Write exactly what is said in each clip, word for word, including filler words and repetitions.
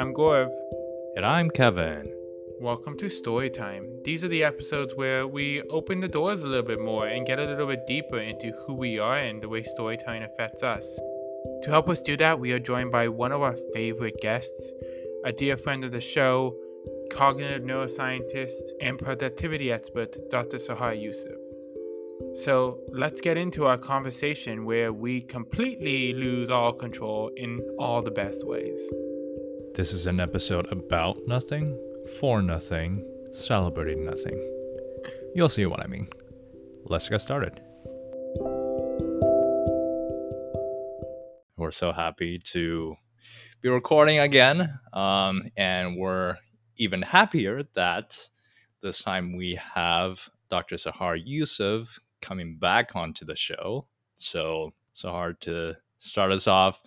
I'm Gaurav. And I'm Kevin. Welcome to Storytime. These are the episodes where we open the doors a little bit more and get a little bit deeper into who we are and the way storytelling affects us. To help us do that, we are joined by one of our favorite guests, a dear friend of the show, cognitive neuroscientist and productivity expert, Doctor Sahar Yousef. So let's get into our conversation where we completely lose all control in all the best ways. This is an episode about nothing, for nothing, celebrating nothing. You'll see what I mean. Let's get started. We're so happy to be recording again, um, and we're even happier that this time we have Doctor Sahar Yousef coming back onto the show. So, Sahar, to start us off,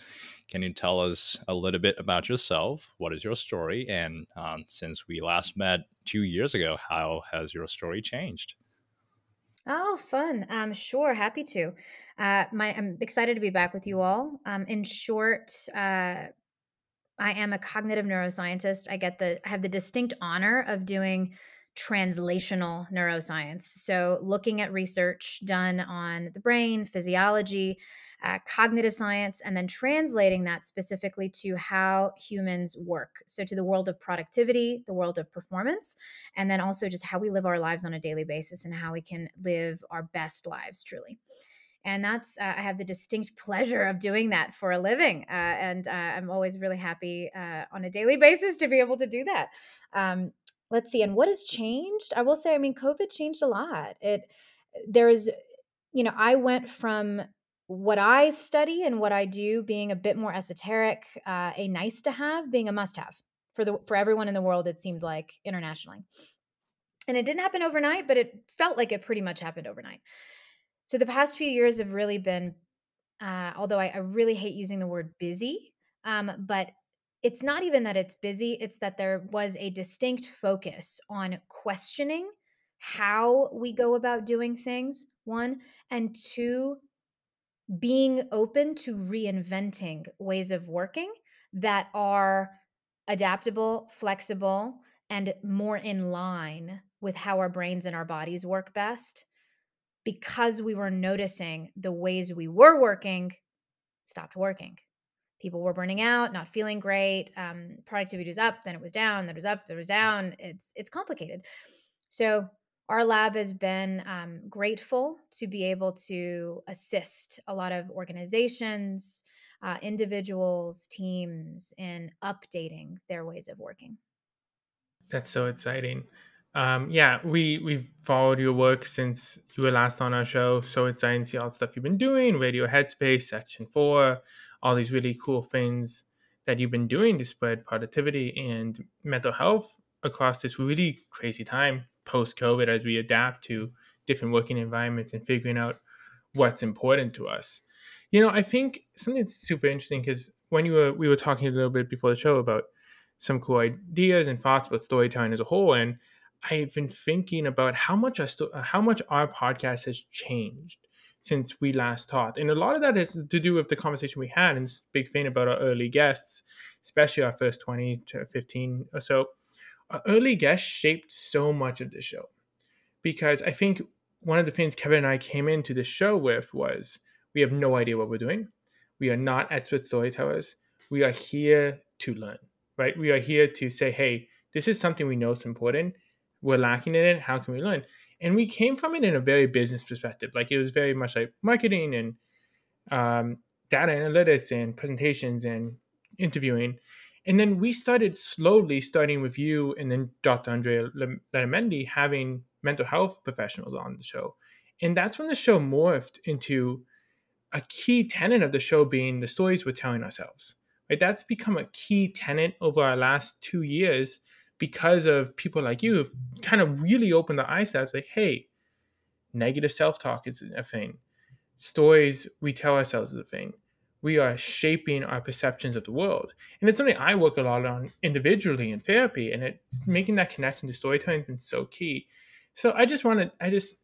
can you tell us a little bit about yourself? What is your story? And um, since we last met two years ago, how has your story changed? Oh, fun. Um, sure. Happy to. Uh, my, I'm excited to be back with you all. Um, in short, uh, I am a cognitive neuroscientist. I get the, I have the distinct honor of doing translational neuroscience. So looking at research done on the brain, physiology, uh, cognitive science, and then translating that specifically to how humans work. So to the world of productivity, the world of performance, and then also just how we live our lives on a daily basis and how we can live our best lives truly. And that's, uh, I have the distinct pleasure of doing that for a living. Uh, and uh, I'm always really happy uh, on a daily basis to be able to do that. Um, Let's see. And what has changed? I will say, I mean, COVID changed a lot. It, there is, you know, I went from what I study and what I do being a bit more esoteric, uh, a nice to have, being a must have for the, for everyone in the world, it seemed like, internationally. And it didn't happen overnight, but it felt like it pretty much happened overnight. So the past few years have really been, uh, although I, I really hate using the word busy, um, but it's not even that it's busy, it's that there was a distinct focus on questioning how we go about doing things, one, and two, being open to reinventing ways of working that are adaptable, flexible, and more in line with how our brains and our bodies work best, because we were noticing the ways we were working stopped working. People were burning out, not feeling great. Um, productivity was up, then it was down, then it was up, then it was down. It's it's complicated. So our lab has been um, grateful to be able to assist a lot of organizations, uh, individuals, teams in updating their ways of working. That's so exciting. Um, yeah, we, we've followed your work since you were last on our show. So exciting to see all the stuff you've been doing, Radio Headspace, Section four, all these really cool things that you've been doing to spread productivity and mental health across this really crazy time post-COVID as we adapt to different working environments and figuring out what's important to us. You know, I think something that's super interesting, because when you were, we were talking a little bit before the show about some cool ideas and thoughts about storytelling as a whole, and I've been thinking about how much our, sto- how much our podcast has changed since we last talked. And a lot of that is to do with the conversation we had, and this big thing about our early guests, especially our first twenty to fifteen or so. Our early guests shaped so much of the show, because I think one of the things Kevin and I came into the show with was, we have no idea what we're doing. We are not expert storytellers. We are here to learn, right? We are here to say, hey, this is something we know is important. We're lacking in it. How can we learn? And we came from it in a very business perspective. Like, it was very much like marketing and um, data analytics and presentations and interviewing. And then we started slowly, starting with you and then Doctor Andrea Lemendi, having mental health professionals on the show. And that's when the show morphed into a key tenet of the show being the stories we're telling ourselves. Right? That's become a key tenet over our last two years. Because of people like you, kind of really opened the eyes to that. It's like, hey, negative self-talk is a thing. Stories we tell ourselves is a thing. We are shaping our perceptions of the world. And it's something I work a lot on individually in therapy, and it's making that connection to storytelling has been so key. So I just wanted, I just,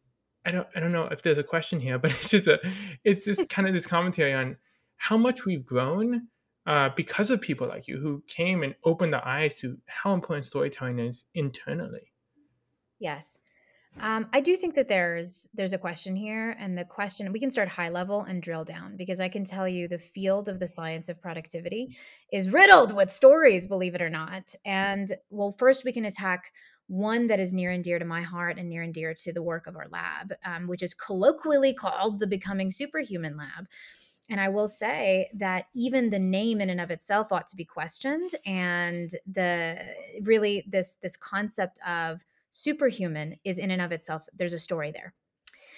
I don't, I don't know if there's a question here, but it's just a, it's just kind of this commentary on how much we've grown uh, because of people like you who came and opened the eyes to how important storytelling is internally. Yes. Um, I do think that there's there's a question here, and the question, we can start high level and drill down, because I can tell you the field of the science of productivity is riddled with stories, believe it or not. And well, first we can attack one that is near and dear to my heart and near and dear to the work of our lab, um, which is colloquially called the Becoming Superhuman Lab. And I will say that even the name in and of itself ought to be questioned, and the really this this concept of superhuman is in and of itself, there's a story there.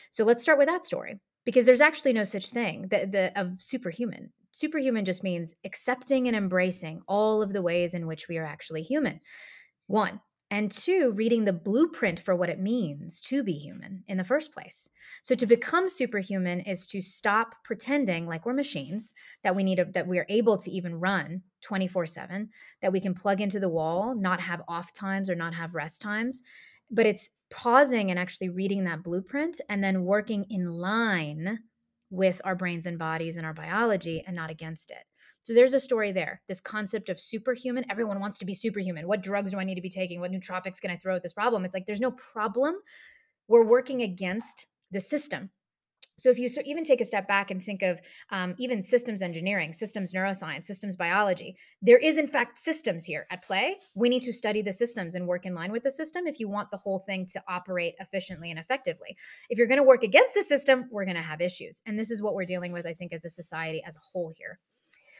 So let's start with that story, because there's actually no such thing the, the, of superhuman. Superhuman just means accepting and embracing all of the ways in which we are actually human, one. And two, reading the blueprint for what it means to be human in the first place. So to become superhuman is to stop pretending like we're machines, that we need a, that we are able to even run twenty-four seven, that we can plug into the wall, not have off times or not have rest times. But it's pausing and actually reading that blueprint and then working in line with our brains and bodies and our biology, and not against it. So there's a story there, this concept of superhuman. Everyone wants to be superhuman. What drugs do I need to be taking? What nootropics can I throw at this problem? It's like, there's no problem. We're working against the system. So if you so even take a step back and think of um, even systems engineering, systems neuroscience, systems biology, there is in fact systems here at play. We need to study the systems and work in line with the system if you want the whole thing to operate efficiently and effectively. If you're going to work against the system, we're going to have issues. And this is what we're dealing with, I think, as a society as a whole here.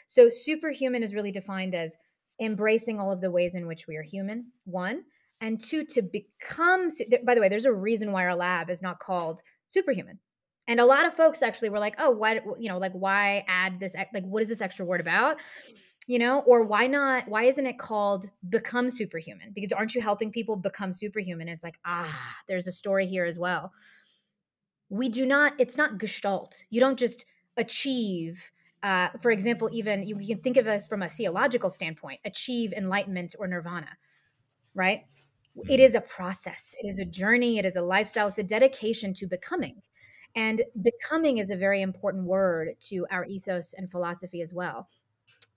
So superhuman is really defined as embracing all of the ways in which we are human, one, and two, to become, by the way, there's a reason why our lab is not called Superhuman. And a lot of folks actually were like, oh, why, you know, like why add this, like what is this extra word about, you know, or why not, why isn't it called Become Superhuman? Because aren't you helping people become superhuman? And it's like, ah, there's a story here as well. We do not, it's not gestalt. You don't just achieve. Uh, for example, even you can think of us from a theological standpoint, achieve enlightenment or nirvana, right? It is a process. It is a journey. It is a lifestyle. It's a dedication to becoming. And becoming is a very important word to our ethos and philosophy as well,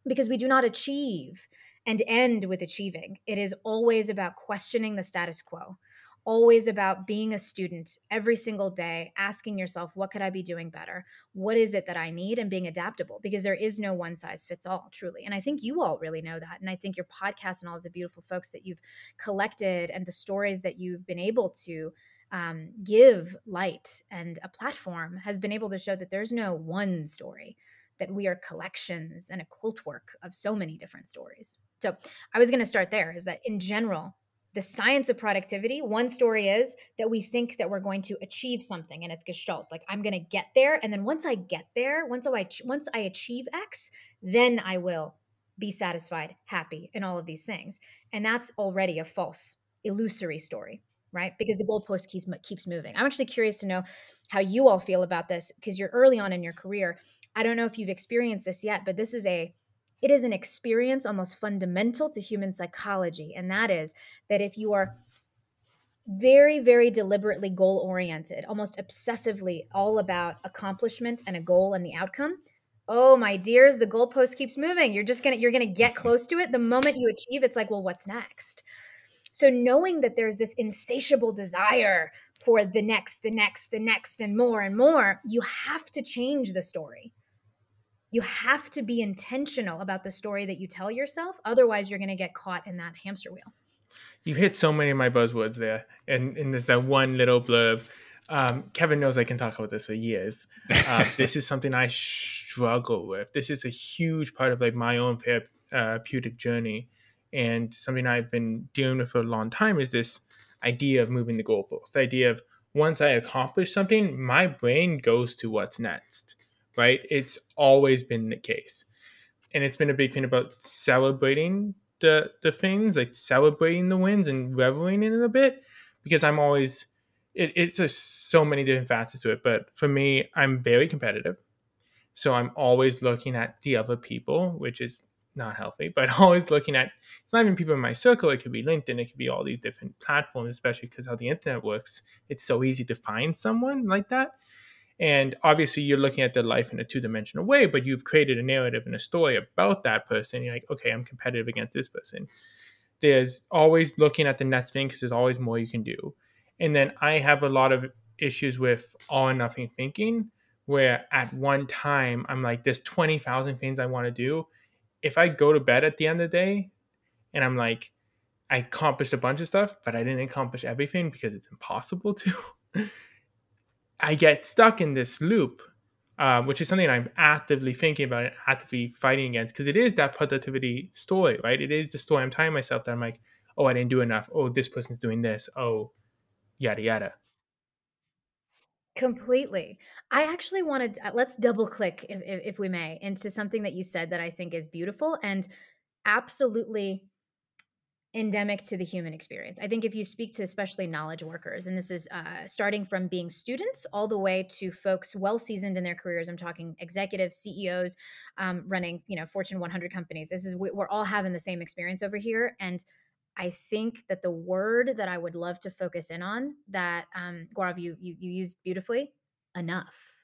because we do not achieve and end with achieving. It is always about questioning the status quo, always about being a student every single day, asking yourself, what could I be doing better? What is it that I need? And being adaptable, because there is no one size fits all, truly. And I think you all really know that. And I think your podcast and all of the beautiful folks that you've collected and the stories that you've been able to um, give light and a platform has been able to show that there's no one story, that we are collections and a quilt work of so many different stories. So I was going to start there, is that in general, the science of productivity, one story is that we think that we're going to achieve something, and it's gestalt, like I'm going to get there. And then once I get there, once I, once I achieve X, then I will be satisfied, happy, and all of these things. And that's already a false, illusory story, right? Because the goalpost keeps, keeps moving. I'm actually curious to know how you all feel about this, because you're early on in your career. I don't know if you've experienced this yet, but this is a It is an experience almost fundamental to human psychology, and that is that if you are very, very deliberately goal-oriented, almost obsessively all about accomplishment and a goal and the outcome, oh, my dears, the goalpost keeps moving. You're just gonna, you're gonna get close to it. The moment you achieve, it's like, well, what's next? So knowing that there's this insatiable desire for the next, the next, the next, and more and more, you have to change the story. You have to be intentional about the story that you tell yourself. Otherwise, you're going to get caught in that hamster wheel. You hit so many of my buzzwords there. And, and there's that one little blurb. Um, Kevin knows I can talk about this for years. Uh, this is something I struggle with. This is a huge part of like my own therapeutic journey. And something I've been dealing with for a long time is this idea of moving the goalposts. The idea of once I accomplish something, my brain goes to what's next. Right? It's always been the case. And it's been a big thing about celebrating the the things, like celebrating the wins and reveling in it a bit, because I'm always, it, it's just so many different facets to it. But for me, I'm very competitive. So I'm always looking at the other people, which is not healthy, but always looking at, it's not even people in my circle. It could be LinkedIn. It could be all these different platforms, especially because how the internet works. It's so easy to find someone like that. And obviously you're looking at their life in a two-dimensional way, but you've created a narrative and a story about that person. You're like, okay, I'm competitive against this person. There's always looking at the next thing because there's always more you can do. And then I have a lot of issues with all or nothing thinking, where at one time I'm like, there's twenty thousand things I want to do. If I go to bed at the end of the day and I'm like, I accomplished a bunch of stuff, but I didn't accomplish everything because it's impossible to. I get stuck in this loop, uh, which is something I'm actively thinking about and actively fighting against, because it is that productivity story, right? It is the story I'm telling myself that I'm like, oh, I didn't do enough. Oh, this person's doing this. Oh, yada, yada. Completely. I actually wanted, let's double click, if, if, if we may, into something that you said that I think is beautiful and absolutely endemic to the human experience. I think if you speak to especially knowledge workers, and this is uh, starting from being students all the way to folks well-seasoned in their careers, I'm talking executives, C E Os, um, running, you know, Fortune one hundred companies. This is, we're all having the same experience over here. And I think that the word that I would love to focus in on that, um, Gaurav, you, you, you used beautifully, enough.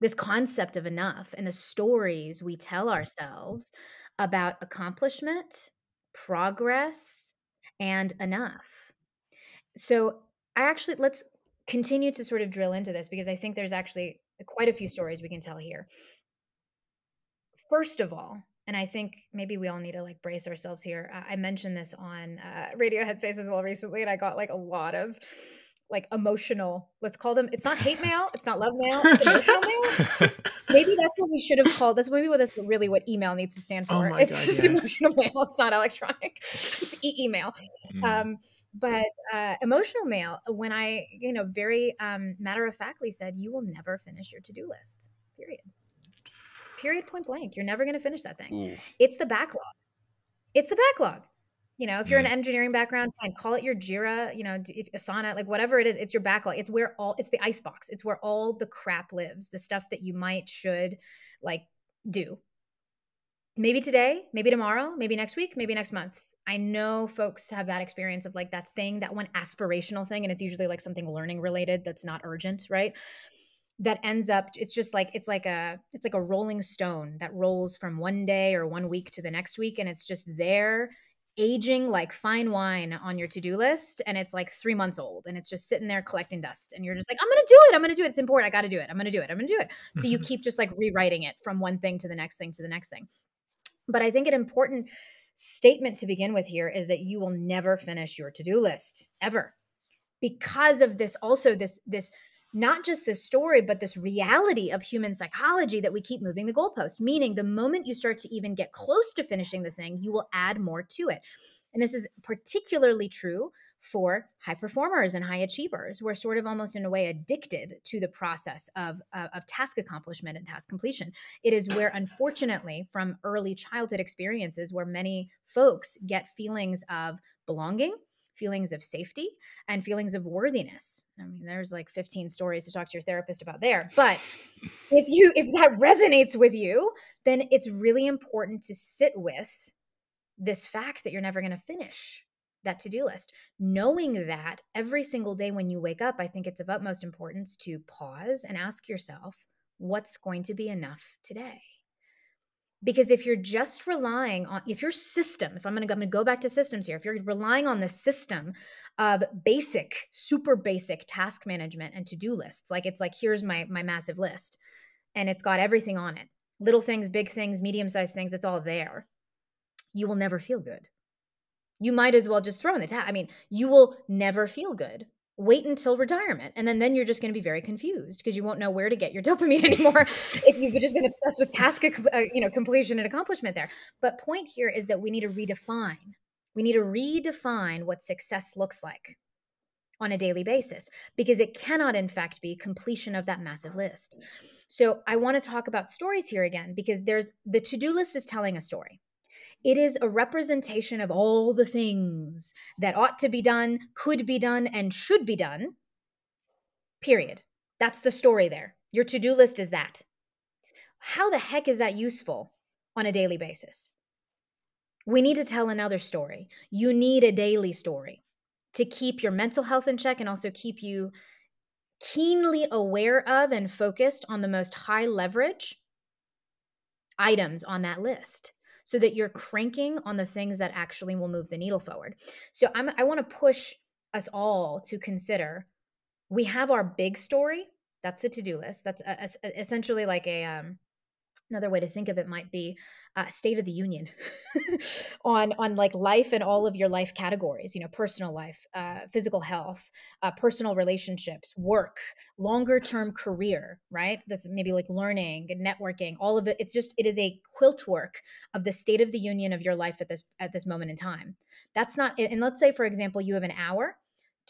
This concept of enough and the stories we tell ourselves about accomplishment, progress, and enough. So I actually, let's continue to sort of drill into this, because I think there's actually quite a few stories we can tell here. First of all, and I think maybe we all need to like brace ourselves here. I mentioned this on uh, Radio Headspace as well recently, and I got like a lot of like emotional, let's call them, it's not hate mail, it's not love mail, it's emotional mail. Maybe that's what we should have called, that's maybe what that's really what email needs to stand for. Oh it's God, just yes. Emotional mail, it's not electronic, it's e-email. Mm. Um, but uh, emotional mail, when I, you know, very um, matter-of-factly said, you will never finish your to-do list, period. Period, point blank. You're never going to finish that thing. Ooh. It's the backlog. It's the backlog. You know, if you're mm. an engineering background, fine, call it your Jira, you know, if Asana, like whatever it is, it's your backlog. It's where all, it's the icebox. It's where all the crap lives, the stuff that you might, should, like do. Maybe today, maybe tomorrow, maybe next week, maybe next month. I know folks have that experience of like that thing, that one aspirational thing. And it's usually like something learning related that's not urgent, right? That ends up, it's just like, it's like a, it's like a rolling stone that rolls from one day or one week to the next week. And it's just there aging like fine wine on your to-do list. And it's like three months old and it's just sitting there collecting dust. And you're just like, I'm going to do it. I'm going to do it. It's important. I got to do it. I'm going to do it. I'm going to do it. So you keep just like rewriting it from one thing to the next thing to the next thing. But I think an important statement to begin with here is that you will never finish your to-do list ever, because of this, also this, this, not just this story, but this reality of human psychology that we keep moving the goalpost, meaning the moment you start to even get close to finishing the thing, you will add more to it. And this is particularly true for high performers and high achievers. We're sort of almost in a way addicted to the process of, uh, of task accomplishment and task completion. It is where, unfortunately, from early childhood experiences, where many folks get feelings of belonging, feelings of safety, and feelings of worthiness. I mean, there's like fifteen stories to talk to your therapist about there. But if you, if that resonates with you, then it's really important to sit with this fact that you're never going to finish that to-do list. Knowing that every single day when you wake up, I think it's of utmost importance to pause and ask yourself, what's going to be enough today? Because if you're just relying on, if your system, if I'm going to go, I'm going to go back to systems here, if you're relying on the system of basic, super basic task management and to-do lists, like it's like, here's my, my massive list and it's got everything on it, little things, big things, medium-sized things, it's all there. You will never feel good. You might as well just throw in the towel. I mean, you will never feel good. Wait until retirement. And then, then you're just going to be very confused because you won't know where to get your dopamine anymore if you've just been obsessed with task, uh, you know, completion and accomplishment there. But point here is that we need to redefine. We need to redefine what success looks like on a daily basis, because it cannot in fact be completion of that massive list. So I want to talk about stories here again, because there's the to-do list is telling a story. It is a representation of all the things that ought to be done, could be done, and should be done, period. That's the story there. Your to-do list is that. How the heck is that useful on a daily basis? We need to tell another story. You need a daily story to keep your mental health in check and also keep you keenly aware of and focused on the most high leverage items on that list, so that you're cranking on the things that actually will move the needle forward. So I'm, I want to push us all to consider, we have our big story. That's the to-do list. That's a, a, essentially like a, um, another way to think of it might be uh, state of the union on, on like life and all of your life categories, you know, personal life, uh, physical health, uh, personal relationships, work, longer term career, right? That's maybe like learning and networking, all of it. It's just, it is a quilt work of the state of the union of your life at this, at this moment in time. That's not, and let's say, for example, you have an hour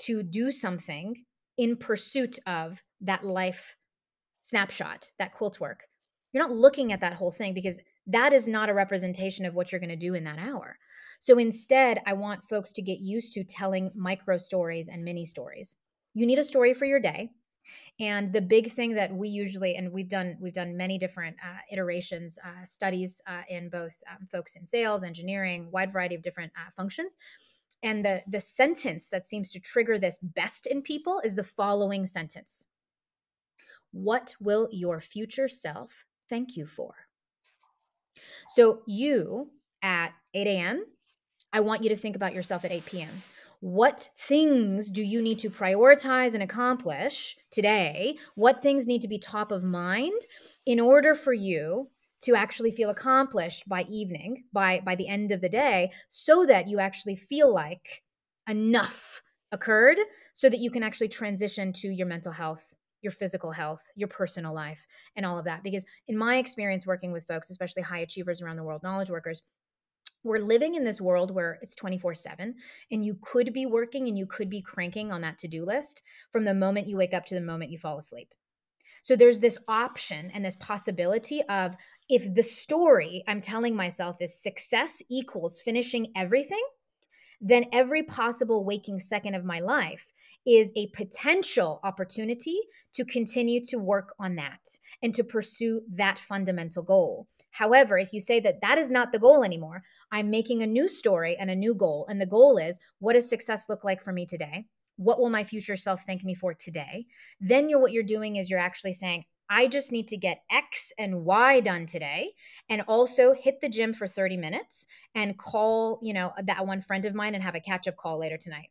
to do something in pursuit of that life snapshot, that quilt work. You're not looking at that whole thing because that is not a representation of what you're going to do in that hour. So instead, I want folks to get used to telling micro stories and mini stories. You need a story for your day. And the big thing that we usually, and we've done, we've done many different uh, iterations, uh, studies uh, in both um, folks in sales, engineering, wide variety of different uh, functions. And the, the sentence that seems to trigger this best in people is the following sentence. What will your future self thank you for? So you at eight a m, I want you to think about yourself at eight p m What things do you need to prioritize and accomplish today? What things need to be top of mind in order for you to actually feel accomplished by evening, by, by the end of the day, so that you actually feel like enough occurred so that you can actually transition to your mental health, your physical health, your personal life, and all of that. Because in my experience working with folks, especially high achievers around the world, knowledge workers, we're living in this world where it's twenty-four seven and you could be working and you could be cranking on that to-do list from the moment you wake up to the moment you fall asleep. So there's this option and this possibility of, if the story I'm telling myself is success equals finishing everything, then every possible waking second of my life is a potential opportunity to continue to work on that and to pursue that fundamental goal. However, if you say that that is not the goal anymore, I'm making a new story and a new goal. And the goal is, what does success look like for me today? What will my future self thank me for today? Then you're, what you're doing is you're actually saying, I just need to get X and Y done today, and also hit the gym for thirty minutes and call, you know, that one friend of mine and have a catch-up call later tonight.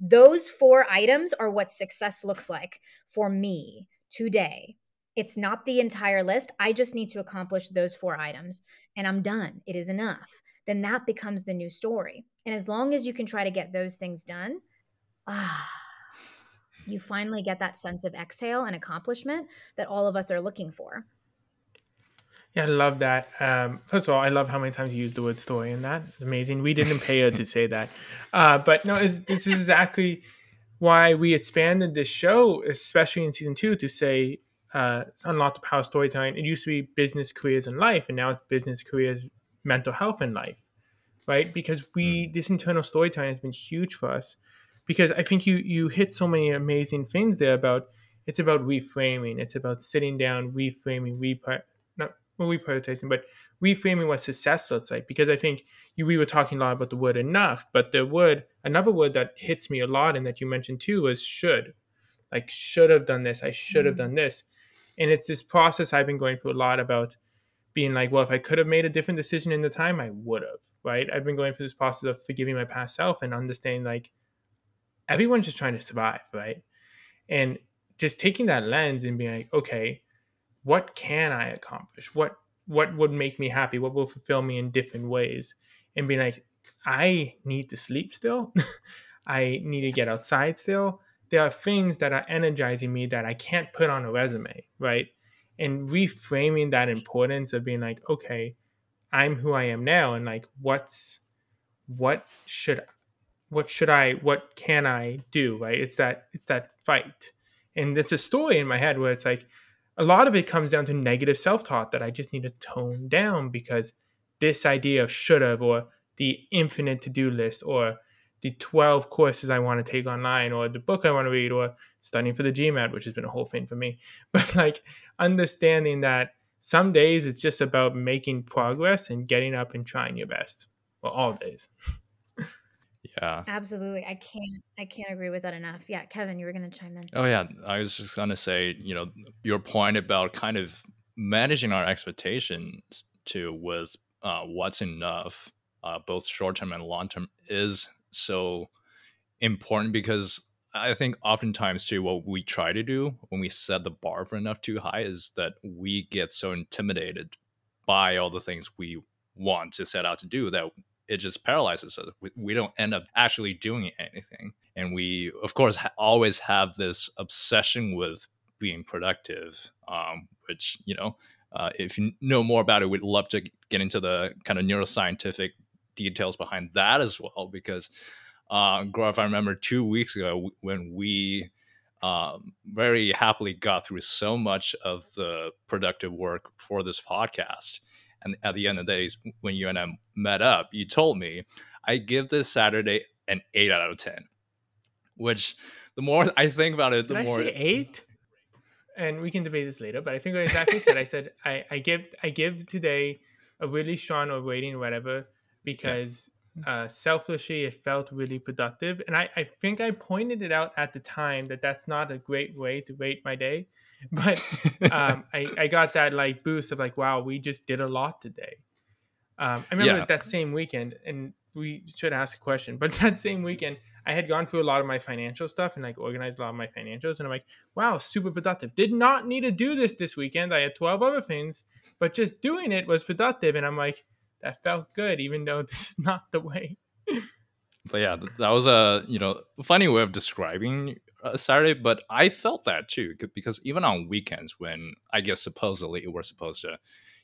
Those four items are what success looks like for me today. It's not the entire list. I just need to accomplish those four items and I'm done. It is enough. Then that becomes the new story. And as long as you can try to get those things done, ah, you finally get that sense of exhale and accomplishment that all of us are looking for. Yeah, I love that. Um, first of all, I love how many times you use the word story in that. It's amazing. We didn't pay her to say that. Uh, but no, it's, this is exactly why we expanded this show, especially in season two, to say uh, unlock the power of storytelling. It used to be business, careers, and life, and now it's business, careers, mental health, and life, right? Because we this internal storytelling has been huge for us, because I think you you hit so many amazing things there about, it's about reframing. It's about sitting down, reframing, repri- Well, we prioritizing, but reframing what success looks like, because I think you, we were talking a lot about the word enough, but the word, another word that hits me a lot and that you mentioned too was should. Like, should have done this. I should have mm-hmm. done this. And it's this process I've been going through a lot about being like, well, if I could have made a different decision in the time, I would have, right? I've been going through this process of forgiving my past self and understanding like everyone's just trying to survive, right? And just taking that lens and being like, okay, what can I accomplish? What what would make me happy? What will fulfill me in different ways? And being like, I need to sleep still. I need to get outside still. There are things that are energizing me that I can't put on a resume, right? And reframing that importance of being like, okay, I'm who I am now, and like, what's what should what should I what can I do, right? It's that it's that fight, and it's a story in my head where it's like, a lot of it comes down to negative self-talk that I just need to tone down, because this idea of should have, or the infinite to-do list, or the twelve courses I want to take online, or the book I want to read, or studying for the GMAT, which has been a whole thing for me. But like, understanding that some days it's just about making progress and getting up and trying your best. Well, all days. Yeah, absolutely. I can't, I can't agree with that enough. Yeah. Kevin, you were going to chime in. Oh yeah. I was just going to say, you know, your point about kind of managing our expectations to with uh, what's enough, uh, both short-term and long-term, is so important, because I think oftentimes too, what we try to do when we set the bar for enough too high is that we get so intimidated by all the things we want to set out to do that it just paralyzes us. We, we don't end up actually doing anything. And we, of course, ha- always have this obsession with being productive, um, which, you know, uh, if you know more about it, we'd love to get into the kind of neuroscientific details behind that as well, because uh, Gaurav, I remember two weeks ago when we um, very happily got through so much of the productive work for this podcast. And at the end of the day, when you and I met up, you told me, I give this Saturday an eight out of ten, which the more I think about it, the Did more... I say eight? And we can debate this later, but I think what I exactly said, I said, I, I give I give today a really strong or waiting whatever, because yeah. uh, selfishly, it felt really productive. And I, I think I pointed it out at the time that that's not a great way to rate my day. But um, I, I got that like boost of like, wow, we just did a lot today. Um, I remember yeah. that same weekend, and we should ask a question, but that same weekend, I had gone through a lot of my financial stuff and like organized a lot of my financials. And I'm like, wow, super productive. Did not need to do this this weekend. I had twelve other things, but just doing it was productive. And I'm like, that felt good, even though this is not the way. But yeah, that was a, you know, funny way of describing Saturday, but I felt that too, because even on weekends when I guess supposedly we're supposed to,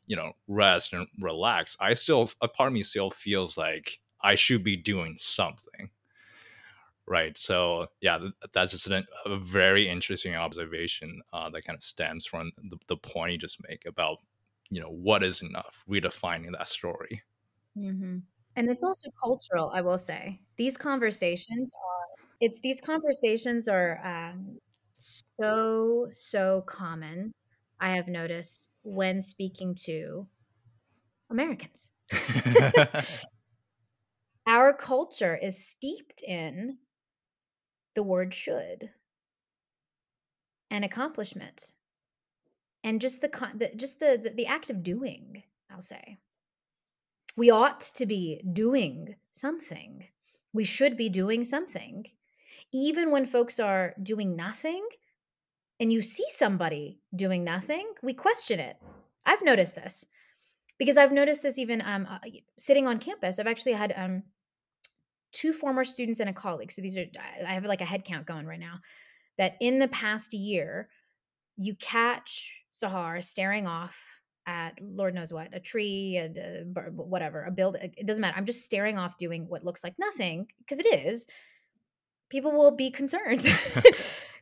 you know, rest and relax, I still, a part of me still feels like I should be doing something, right? So yeah, that's just an, a very interesting observation uh, that kind of stems from the, the point you just make about, you know, what is enough, redefining that story. Mm-hmm. And it's also cultural, I will say. These conversations are, it's these conversations are um, so, so common, I have noticed, when speaking to Americans. Our culture is steeped in the word should and accomplishment and just the, the just the, the the act of doing, I'll say. We ought to be doing something. We should be doing something. Even when folks are doing nothing and you see somebody doing nothing, we question it. I've noticed this because I've noticed this even um, uh, sitting on campus. I've actually had um, two former students and a colleague. So these are, I have like a head count going right now, that in the past year, you catch Sahar staring off at Lord knows what, a tree, a, a, whatever, a build, it doesn't matter. I'm just staring off doing what looks like nothing, because it is. People will be concerned.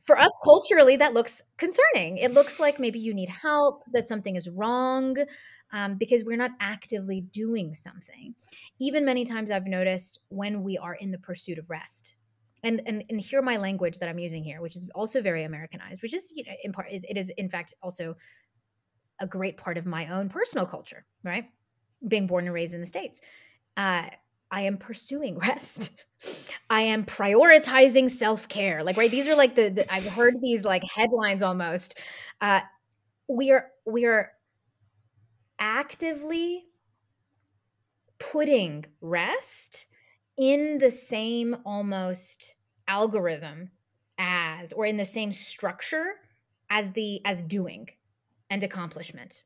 For us, culturally, that looks concerning. It looks like maybe you need help, that something is wrong, um, because we're not actively doing something. Even many times I've noticed when we are in the pursuit of rest. And, and and hear my language that I'm using here, which is also very Americanized, which is, you know, in part, it, it is, in fact, also a great part of my own personal culture, right? Being born and raised in the States. Uh, I am pursuing rest. I am prioritizing self-care. Like, right, these are like the, the I've heard these like headlines almost. Uh, we are we are actively putting rest in the same almost algorithm as, or in the same structure as the, as doing and accomplishment.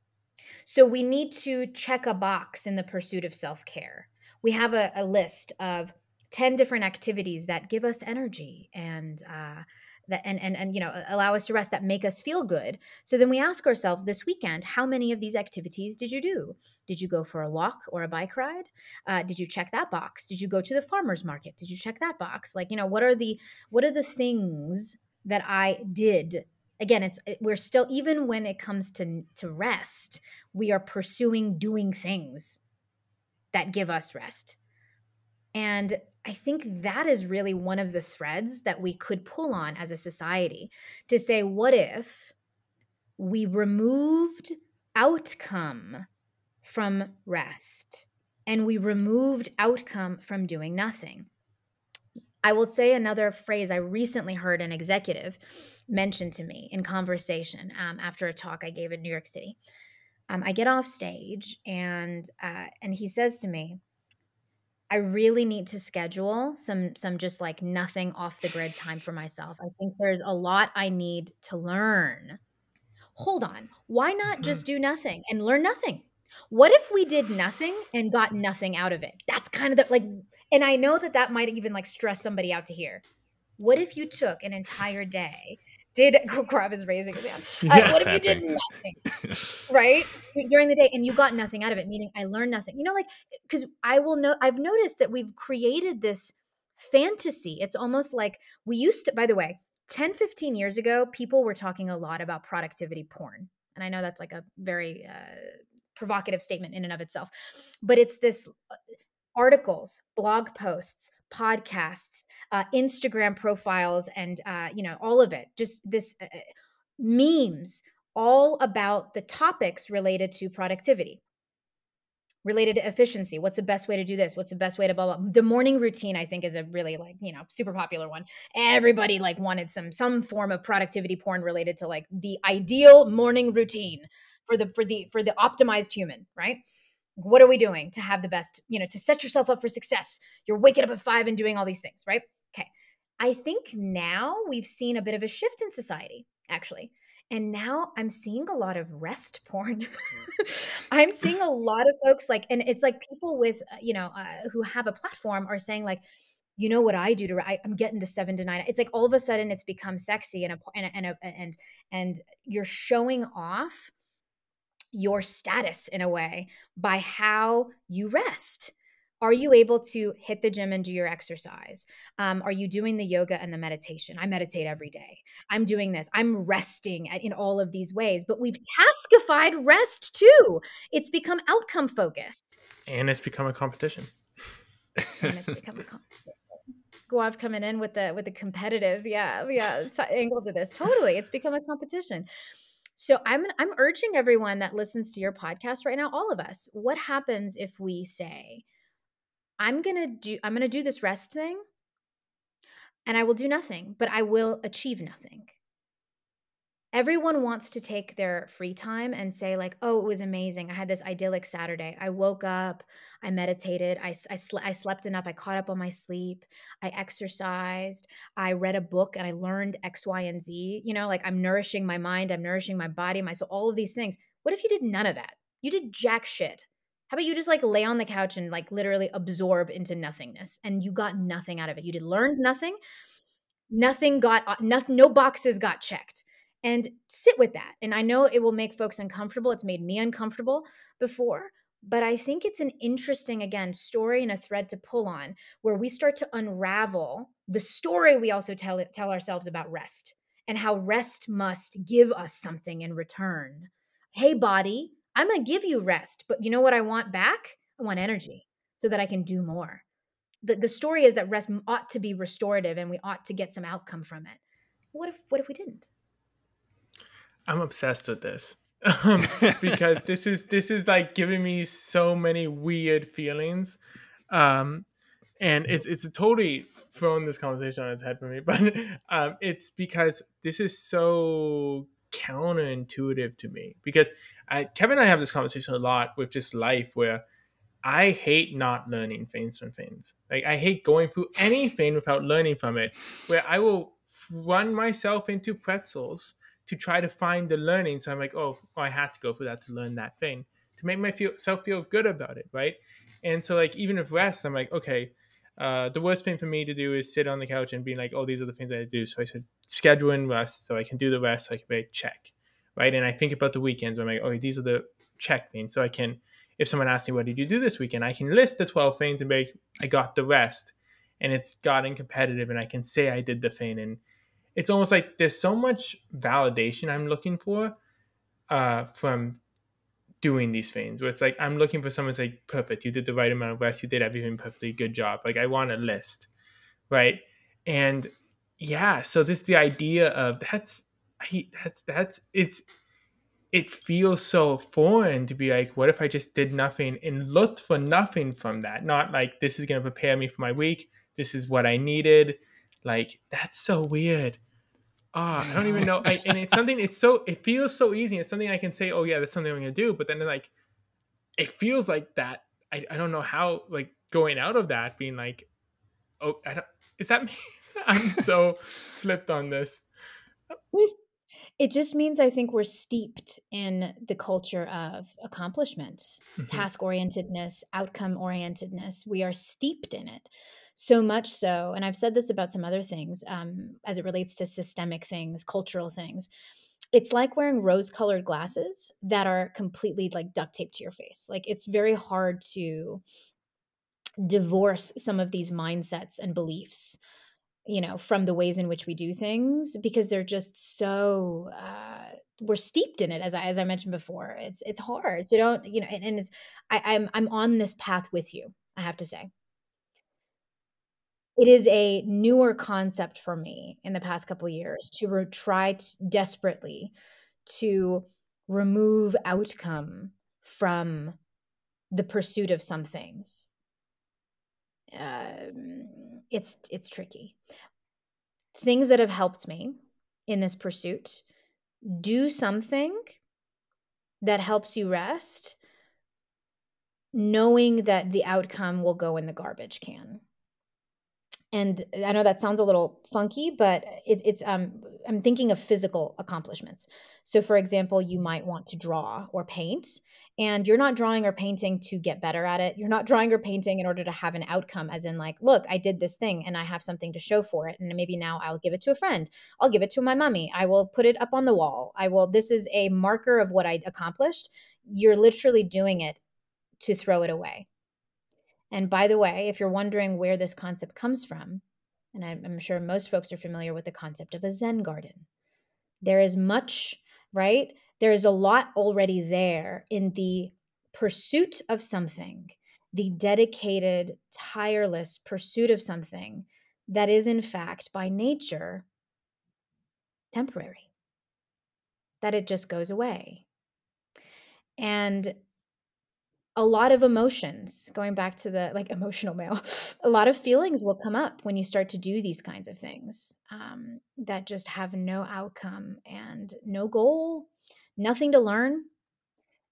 So we need to check a box in the pursuit of self-care. We have a, a list of ten different activities that give us energy and uh, that and, and and you know allow us to rest, that make us feel good. So then we ask ourselves this weekend, how many of these activities did you do? Did you go for a walk or a bike ride? Uh, did you check that box? Did you go to the farmer's market? Did you check that box? Like, you know, what are the what are the things that I did? Again, it's we're still, even when it comes to to rest, we are pursuing doing things that give us rest. And I think that is really one of the threads that we could pull on as a society to say, what if we removed outcome from rest and we removed outcome from doing nothing? I will say another phrase I recently heard an executive mention to me in conversation um, after a talk I gave in New York City. Um, I get off stage and uh, and he says to me, I really need to schedule some some just like nothing off the grid time for myself. I think there's a lot I need to learn. Hold on. Why not just do nothing and learn nothing? What if we did nothing and got nothing out of it? That's kind of the, like, and I know that that might even like stress somebody out to hear. What if you took an entire day, did, Rob is raising his hand. Uh, yeah, what if you did thing. nothing, right? During the day and you got nothing out of it, meaning I learned nothing. You know, like, because I will know, I've noticed that we've created this fantasy. It's almost like we used to, by the way, ten, fifteen years ago, people were talking a lot about productivity porn. And I know that's like a very uh, provocative statement in and of itself, but it's this articles, blog posts, podcasts, uh, Instagram profiles, and uh, you know, all of it, just this uh, memes all about the topics related to productivity, related to efficiency. What's the best way to do this? What's the best way to blah, blah. The morning routine, I think, is a really like, you know, super popular one. Everybody like wanted some, some form of productivity porn related to like the ideal morning routine for the, for the, for the optimized human, right? What are we doing to have the best, you know, to set yourself up for success? You're waking up at five and doing all these things, right? Okay. I think now we've seen a bit of a shift in society, actually. And now I'm seeing a lot of rest porn. I'm seeing a lot of folks like, and it's like people with, you know, uh, who have a platform are saying like, you know what I do to, I, I'm getting to seven to nine. It's like all of a sudden it's become sexy and, a, and, a, and, a, and, and you're showing off your status in a way by how you rest. Are you able to hit the gym and do your exercise? Um, are you doing the yoga and the meditation? I meditate every day. I'm doing this. I'm resting at, in all of these ways, but we've taskified rest too. It's become outcome focused. And it's become a competition. And it's become a competition. Guav coming in with the, with the competitive, yeah, yeah, angle to this. Totally. It's become a competition. So I'm, I'm urging everyone that listens to your podcast right now, all of us, what happens if we say, I'm going to do, I'm going to do this rest thing and I will do nothing, but I will achieve nothing. Everyone wants to take their free time and say like, oh, it was amazing. I had this idyllic Saturday. I woke up, I meditated, I, I, sl- I slept enough, I caught up on my sleep, I exercised, I read a book and I learned X, Y, and Z. You know, like I'm nourishing my mind, I'm nourishing my body, my soul, all of these things. What if you did none of that? You did jack shit. How about you just like lay on the couch and like literally absorb into nothingness and you got nothing out of it. You did learn nothing, nothing got, nothing, no boxes got checked, and sit with that. And I know it will make folks uncomfortable. It's made me uncomfortable before, but I think it's an interesting, again, story and a thread to pull on where we start to unravel the story we also tell tell ourselves about rest and how rest must give us something in return. Hey, body, I'm going to give you rest, but you know what I want back? I want energy so that I can do more. The, the story is that rest ought to be restorative and we ought to get some outcome from it. What if, what if we didn't? I'm obsessed with this um, because this is, this is like giving me so many weird feelings. Um, and it's, it's totally thrown this conversation on its head for me, but um, it's because this is so counterintuitive to me because I, Kevin and I have this conversation a lot with just life where I hate not learning things from things. Like I hate going through anything without learning from it, where I will run myself into pretzels to try to find the learning. So I'm like, oh, I had to go through that to learn that thing to make myself feel good about it. Right. And so like, even if rest, I'm like, okay, uh, the worst thing for me to do is sit on the couch and be like, oh, these are the things I do. So I should schedule in rest so I can do the rest. So I can make check. Right. And I think about the weekends. I'm like, oh, these are the check things. So I can, if someone asks me, what did you do this weekend? I can list the twelve things and be like, I got the rest. And it's gotten competitive and I can say I did the thing. And it's almost like there's so much validation I'm looking for uh, from doing these things where it's like, I'm looking for someone to say, perfect, you did the right amount of rest. You did everything perfectly. Good job. Like I want a list. Right. And yeah, so this, the idea of that's, I, that's that's it's it feels so foreign to be like, what if I just did nothing and looked for nothing from that? Not like this is going to prepare me for my week. This is what I needed. Like, that's so weird. Ah, oh, I don't even know. I, and it's something, it's so, it feels so easy. It's something I can say, oh yeah, that's something I'm going to do. But then like, it feels like that. I, I don't know how, like going out of that being like, oh, I don't, is that me? I'm so flipped on this. It just means I think we're steeped in the culture of accomplishment, mm-hmm. task-orientedness, outcome-orientedness. We are steeped in it so much so, and I've said this about some other things um, as it relates to systemic things, cultural things. It's like wearing rose-colored glasses that are completely like duct taped to your face. Like it's very hard to divorce some of these mindsets and beliefs, you know, from the ways in which we do things, because they're just so, uh, we're steeped in it. As I, as I mentioned before, it's, it's hard. So don't, you know, and, and it's, I, I'm, I'm on this path with you, I have to say. It is a newer concept for me in the past couple of years to re- try to, desperately to remove outcome from the pursuit of some things. Um, it's, it's tricky. Things that have helped me in this pursuit: do something that helps you rest, knowing that the outcome will go in the garbage can. And I know that sounds a little funky, but it, it's, um, I'm thinking of physical accomplishments. So for example, you might want to draw or paint, and you're not drawing or painting to get better at it. You're not drawing or painting in order to have an outcome, as in like, look, I did this thing and I have something to show for it. And maybe now I'll give it to a friend. I'll give it to my mommy. I will put it up on the wall. I will, this is a marker of what I accomplished. You're literally doing it to throw it away. And by the way, if you're wondering where this concept comes from, and I'm, I'm sure most folks are familiar with the concept of a Zen garden. There is much, right? There is a lot already there in the pursuit of something, the dedicated, tireless pursuit of something that is in fact by nature temporary, that it just goes away. And a lot of emotions, going back to the like emotional mail, a lot of feelings will come up when you start to do these kinds of things um, that just have no outcome and no goal, nothing to learn.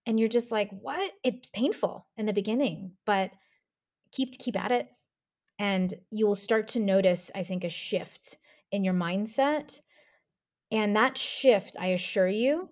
And you're just like, what? It's painful in the beginning, but keep, keep at it. And you will start to notice, I think, a shift in your mindset. And that shift, I assure you,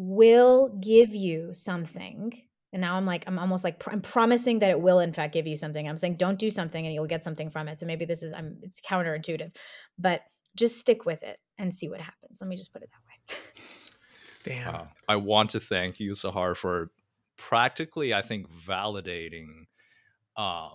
will give you something. And now I'm like, I'm almost like, pr- I'm promising that it will in fact give you something. I'm saying, don't do something and you'll get something from it. So maybe this is, I'm, it's counterintuitive, but just stick with it and see what happens. Let me just put it that way. Damn. Uh, I want to thank you, Sahar, for practically, I think, validating uh,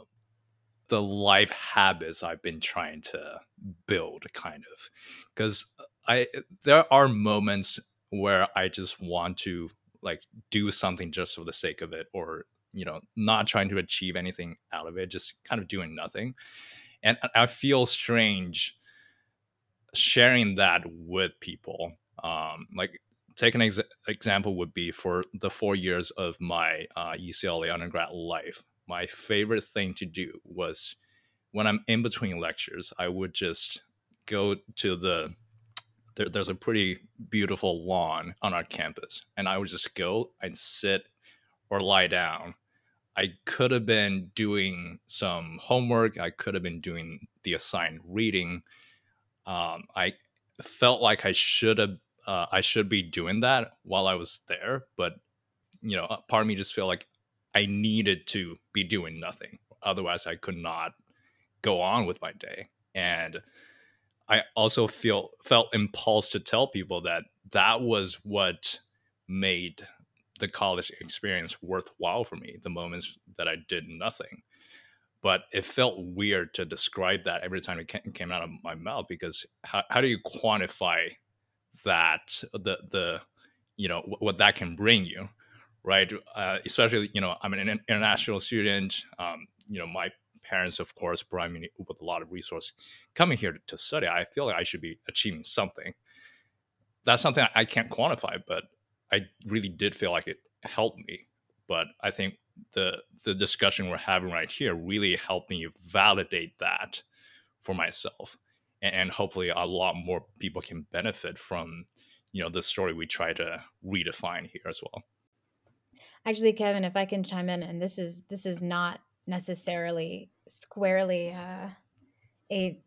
the life habits I've been trying to build, kind of. Because I, there are moments where I just want to like do something just for the sake of it, or, you know, not trying to achieve anything out of it, just kind of doing nothing. And I feel strange sharing that with people. Um, like take an ex- example would be for the four years of my uh, U C L A undergrad life. My favorite thing to do was when I'm in between lectures, I would just go to the There, there's a pretty beautiful lawn on our campus, and I would just go and sit or lie down. I could have been doing some homework. I could have been doing the assigned reading. Um, I felt like I should have, uh, I should be doing that while I was there. But, you know, part of me just felt like I needed to be doing nothing. Otherwise, I could not go on with my day. And I also feel felt impulse to tell people that that was what made the college experience worthwhile for me, the moments that I did nothing. But it felt weird to describe that every time it came out of my mouth, because how, how do you quantify that, the, the you know, what that can bring you, right? Uh, especially, you know, I'm an international student, um, you know, my parents, of course, brought me with a lot of resources coming here to, to study. I feel like I should be achieving something. That's something I can't quantify, but I really did feel like it helped me. But I think the the discussion we're having right here really helped me validate that for myself. And, and hopefully a lot more people can benefit from, you know, the story we try to redefine here as well. Actually, Kevin, if I can chime in, and this is this is not necessarily squarely uh, a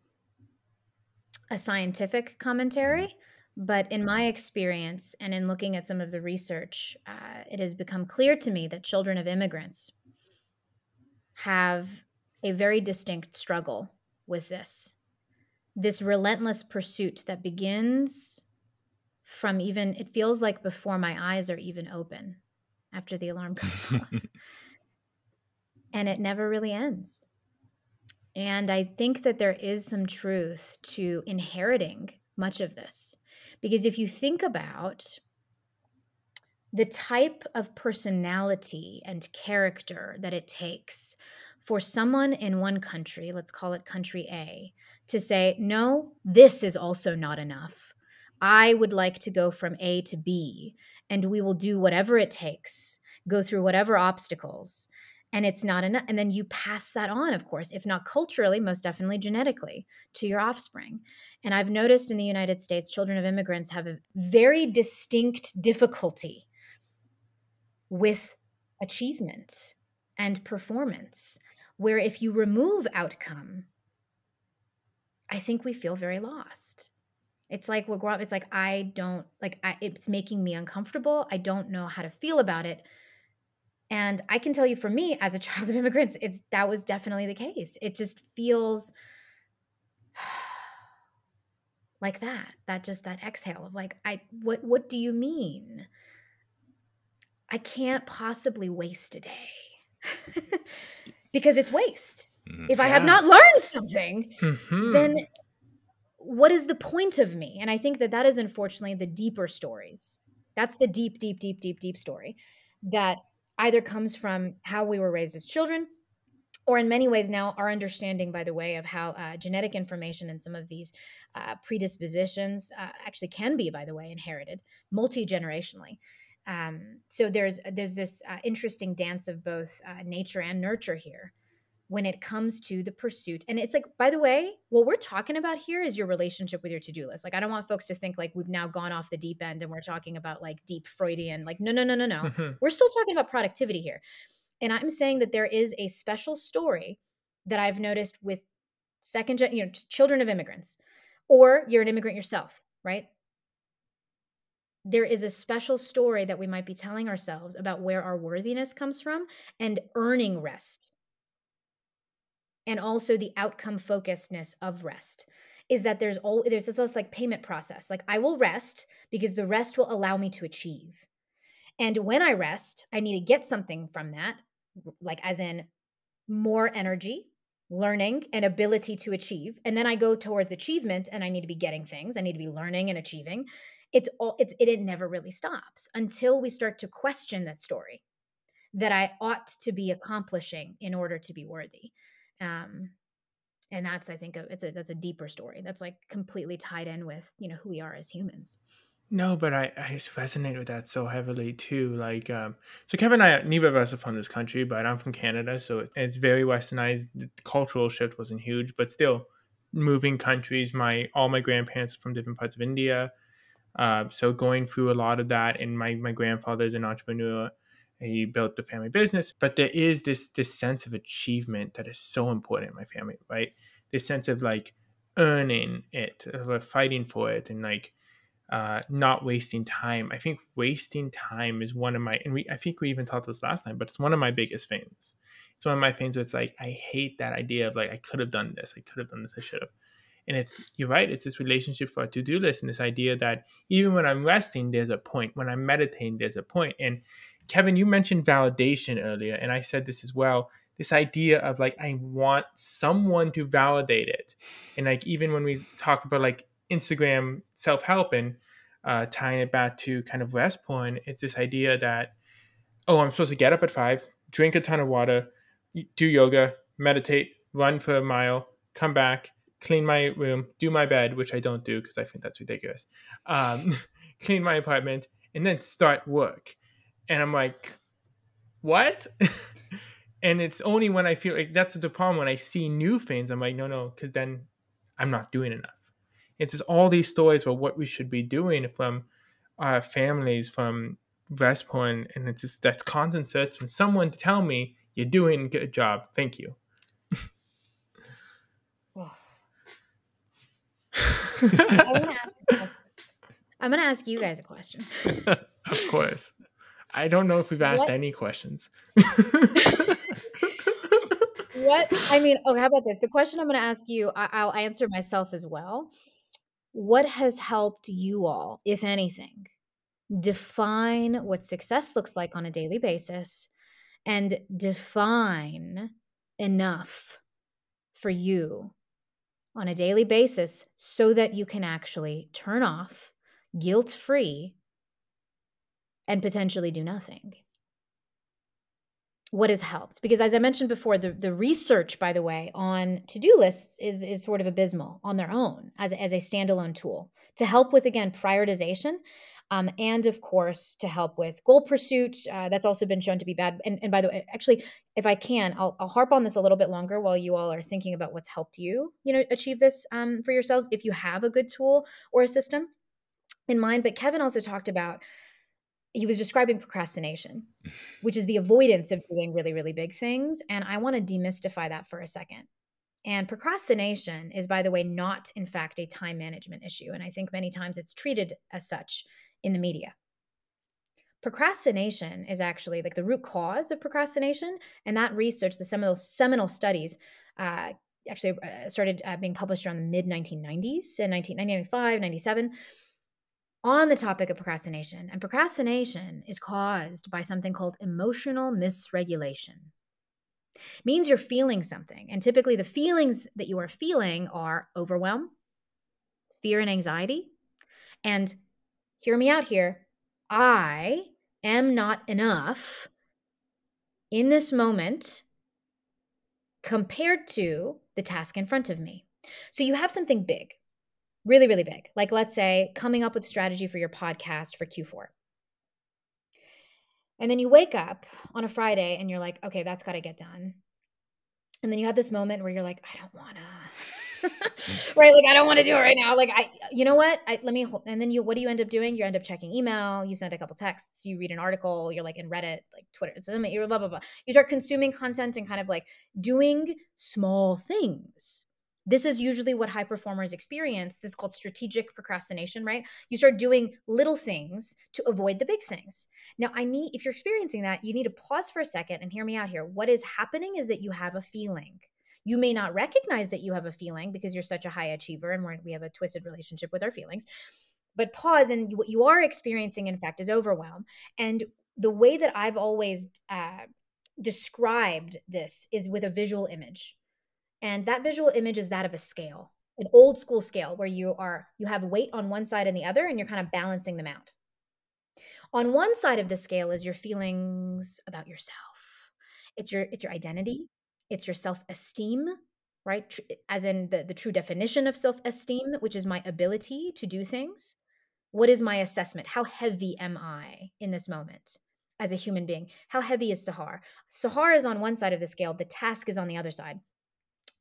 a scientific commentary, but in my experience and in looking at some of the research, uh, it has become clear to me that children of immigrants have a very distinct struggle with this, this relentless pursuit that begins from even, it feels like before my eyes are even open after the alarm goes off, and it never really ends. And I think that there is some truth to inheriting much of this. Because if you think about the type of personality and character that it takes for someone in one country, let's call it country A, to say, no, this is also not enough. I would like to go from A to B, and we will do whatever it takes, go through whatever obstacles, and it's not enough. And then you pass that on, of course, if not culturally, most definitely genetically, to your offspring. And I've noticed in the United States, children of immigrants have a very distinct difficulty with achievement and performance, where if you remove outcome, I think we feel very lost. It's like, we'll grow up, it's like, I don't, like, I, it's making me uncomfortable. I don't know how to feel about it. And I can tell you, for me, as a child of immigrants, it's that was definitely the case. It just feels like that, that just that exhale of like, I what what do you mean? I can't possibly waste a day because it's waste. Mm-hmm. If I have not learned something, mm-hmm. then what is the point of me? And I think that that is unfortunately the deeper stories. That's the deep, deep, deep, deep, deep story that either comes from how we were raised as children, or in many ways now our understanding, by the way, of how uh, genetic information and some of these uh, predispositions uh, actually can be, by the way, inherited multi-generationally. Um, so there's there's this uh, interesting dance of both uh, nature and nurture here when it comes to the pursuit. And it's like, by the way, what we're talking about here is your relationship with your to-do list. Like, I don't want folks to think like we've now gone off the deep end and we're talking about like deep Freudian, like, no, no, no, no, no. Mm-hmm. We're still talking about productivity here. And I'm saying that there is a special story that I've noticed with second, you know, children of immigrants, or you're an immigrant yourself, right? There is a special story that we might be telling ourselves about where our worthiness comes from and earning rest. And also the outcome focusedness of rest is that there's all there's this like payment process. Like, I will rest because the rest will allow me to achieve. And when I rest, I need to get something from that, like as in more energy, learning, and ability to achieve. And then I go towards achievement, and I need to be getting things. I need to be learning and achieving. It's all it's it, it never really stops until we start to question that story that I ought to be accomplishing in order to be worthy. Um, and that's, I think, a, it's a, that's a deeper story. That's like completely tied in with, you know, who we are as humans. No, but I, I resonate with that so heavily too. Like, um, so Kevin and I, neither of us are from this country, but I'm from Canada. So it's very westernized. The cultural shift wasn't huge, but still moving countries. My, all my grandparents are from different parts of India. Uh, so going through a lot of that, and my, my grandfather's an entrepreneur. He built the family business, but there is this this sense of achievement that is so important in my family, right? This sense of like earning it, of fighting for it, and like uh, not wasting time. I think wasting time is one of my, and we I think we even talked this last time, but it's one of my biggest things. It's one of my things where it's like, I hate that idea of like, I could have done this, I could have done this, I should have. And it's, you're right, it's this relationship for our to-do list, and this idea that even when I'm resting, there's a point. When I'm meditating, there's a point. And Kevin, you mentioned validation earlier, and I said this as well, this idea of like, I want someone to validate it. And like, even when we talk about like Instagram self-help and uh, tying it back to kind of rest porn, it's this idea that, oh, I'm supposed to get up at five, drink a ton of water, do yoga, meditate, run for a mile, come back, clean my room, do my bed, which I don't do because I think that's ridiculous, um, clean my apartment, and then start work. And I'm like, what? And it's only when I feel like that's the problem. When I see new things, I'm like, no, no, because then I'm not doing enough. It's just all these stories about what we should be doing from our families, from Vespon, and it's just that's constant search from someone to tell me you're doing a good job. Thank you. I'm gonna ask a question. I'm gonna ask you guys a question. Of course. I don't know if we've asked what? any questions. What I mean, oh, how about this? The question I'm going to ask you, I, I'll answer myself as well. What has helped you all, if anything, define what success looks like on a daily basis, and define enough for you on a daily basis so that you can actually turn off guilt-free and potentially do nothing? What has helped? Because as I mentioned before, the, the research, by the way, on to-do lists is, is sort of abysmal on their own as, as a standalone tool to help with, again, prioritization. Um, and of course, to help with goal pursuit. Uh, that's also been shown to be bad. And, and by the way, actually, if I can, I'll, I'll harp on this a little bit longer while you all are thinking about what's helped you, you know, achieve this um, for yourselves, if you have a good tool or a system in mind. But Kevin also talked about, he was describing procrastination, which is the avoidance of doing really, really big things. And I want to demystify that for a second. And procrastination is, by the way, not in fact a time management issue. And I think many times it's treated as such in the media. Procrastination is actually like the root cause of procrastination. And that research, the seminal, seminal studies, uh, actually uh, started uh, being published around the mid nineteen nineties, in nineteen ninety-five, ninety-seven, on the topic of procrastination. And procrastination is caused by something called emotional misregulation. It means you're feeling something. And typically the feelings that you are feeling are overwhelm, fear and anxiety, and hear me out here, I am not enough in this moment compared to the task in front of me. So you have something big, really, really big. Like, let's say coming up with strategy for your podcast for Q four. And then you wake up on a Friday and you're like, okay, that's got to get done. And then you have this moment where you're like, I don't want to, right? Like, I don't want to do it right now. Like, I, you know what? I, let me, hold, and then you, what do you end up doing? You end up checking email. You send a couple texts. You read an article. You're like in Reddit, like Twitter. It's blah, blah, blah. You start consuming content and kind of like doing small things. This is usually what high performers experience. This is called strategic procrastination, right? You start doing little things to avoid the big things. Now, I need, if you're experiencing that, you need to pause for a second and hear me out here. What is happening is that you have a feeling. You may not recognize that you have a feeling because you're such a high achiever and we're, we have a twisted relationship with our feelings. But pause, and what you are experiencing, in fact, is overwhelm. And the way that I've always uh, described this is with a visual image. And that visual image is that of a scale, an old school scale where you are, you have weight on one side and the other, and you're kind of balancing them out. On one side of the scale is your feelings about yourself. It's your, it's your identity. It's your self-esteem, right? As in the, the true definition of self-esteem, which is my ability to do things. What is my assessment? How heavy am I in this moment as a human being? How heavy is Sahar? Sahar is on one side of the scale. The task is on the other side.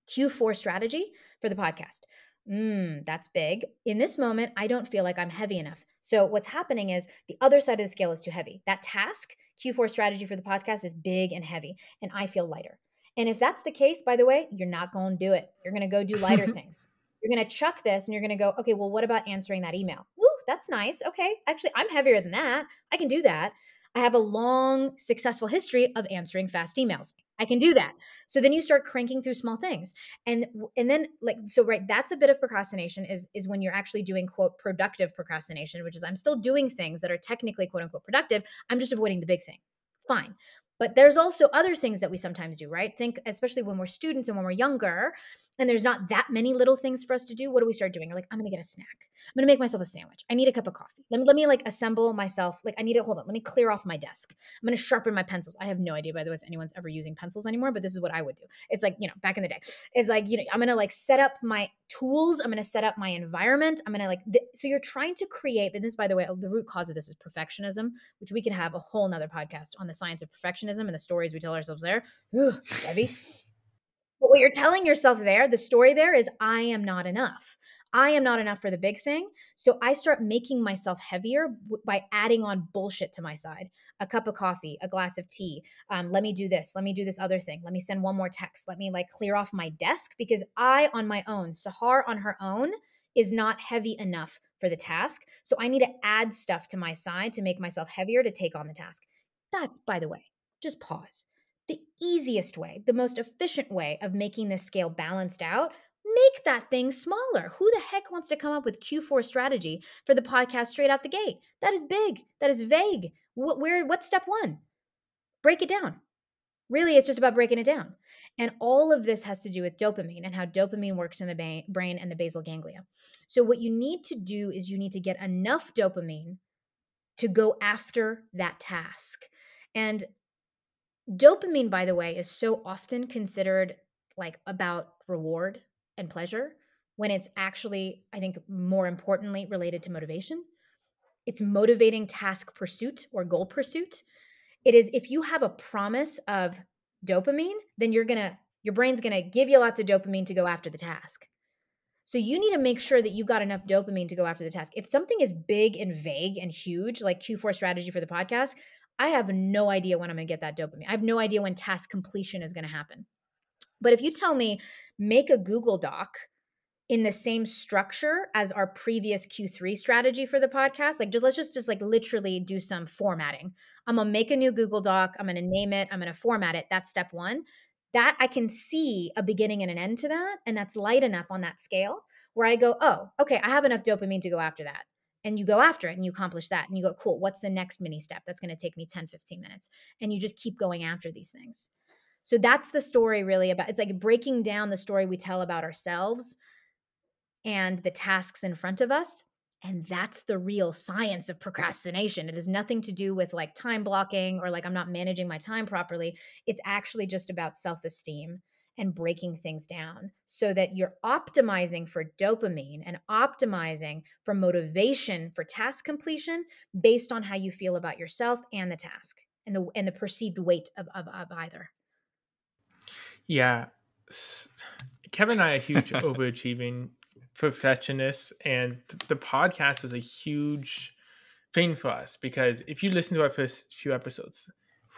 Q four strategy for the podcast. Mm, that's big. In this moment, I don't feel like I'm heavy enough. So what's happening is the other side of the scale is too heavy. That task, Q four strategy for the podcast, is big and heavy, and I feel lighter. And if that's the case, by the way, you're not going to do it. You're going to go do lighter things. You're going to chuck this and you're going to go, okay, well, what about answering that email? Woo, that's nice. Okay. Actually, I'm heavier than that. I can do that. I have a long, successful history of answering fast emails. I can do that. So then you start cranking through small things. And and then like, so right, that's a bit of procrastination is, is when you're actually doing, quote, productive procrastination, which is I'm still doing things that are technically, quote, unquote, productive. I'm just avoiding the big thing. Fine. But there's also other things that we sometimes do, right? Think, especially when we're students and when we're younger, and there's not that many little things for us to do. What do we start doing? We're like, I'm going to get a snack. I'm going to make myself a sandwich. I need a cup of coffee. Let me, let me like assemble myself. Like I need to, hold on. Let me clear off my desk. I'm going to sharpen my pencils. I have no idea, by the way, if anyone's ever using pencils anymore, but this is what I would do. It's like, you know, back in the day, it's like, you know, I'm going to like set up my tools. I'm going to set up my environment. I'm going to like, th- so you're trying to create, but this, by the way, the root cause of this is perfectionism, which we can have a whole nother podcast on the science of perfectionism. perfectionism and the stories we tell ourselves there. Ooh, it's heavy. But what you're telling yourself there, the story there is, I am not enough. I am not enough for the big thing. So I start making myself heavier by adding on bullshit to my side. A cup of coffee, a glass of tea. Um, let me do this. Let me do this other thing. Let me send one more text. Let me like clear off my desk, because I on my own, Sahar on her own is not heavy enough for the task. So I need to add stuff to my side to make myself heavier to take on the task. That's, by the way, just pause. The easiest way, the most efficient way of making this scale balanced out, make that thing smaller. Who the heck wants to come up with Q four strategy for the podcast straight out the gate? That is big. That is vague. What, where, what's step one? Break it down. Really, it's just about breaking it down. And all of this has to do with dopamine and how dopamine works in the ba- brain and the basal ganglia. So what you need to do is you need to get enough dopamine to go after that task. And dopamine, by the way, is so often considered like about reward and pleasure, when it's actually, I think, more importantly related to motivation. It's motivating task pursuit or goal pursuit. It is, if you have a promise of dopamine, then you're gonna, your brain's gonna give you lots of dopamine to go after the task. So you need to make sure that you've got enough dopamine to go after the task. If something is big and vague and huge, like Q four strategy for the podcast, I have no idea when I'm gonna get that dopamine. I have no idea when task completion is gonna happen. But if you tell me, make a Google Doc in the same structure as our previous Q three strategy for the podcast, like let's just, just like literally do some formatting. I'm gonna make a new Google Doc. I'm gonna name it. I'm gonna format it. That's step one. That I can see a beginning and an end to that. And that's light enough on that scale where I go, oh, okay, I have enough dopamine to go after that. And you go after it and you accomplish that. And you go, cool, what's the next mini step? That's gonna take me ten, fifteen minutes. And you just keep going after these things. So that's the story really about, it's like breaking down the story we tell about ourselves and the tasks in front of us. And that's the real science of procrastination. It has nothing to do with like time blocking or like I'm not managing my time properly. It's actually just about self-esteem and breaking things down so that you're optimizing for dopamine and optimizing for motivation for task completion based on how you feel about yourself and the task and the and the perceived weight of, of, of either. Yeah. Kevin and I are huge overachieving perfectionists, and the podcast was a huge thing for us because if you listen to our first few episodes,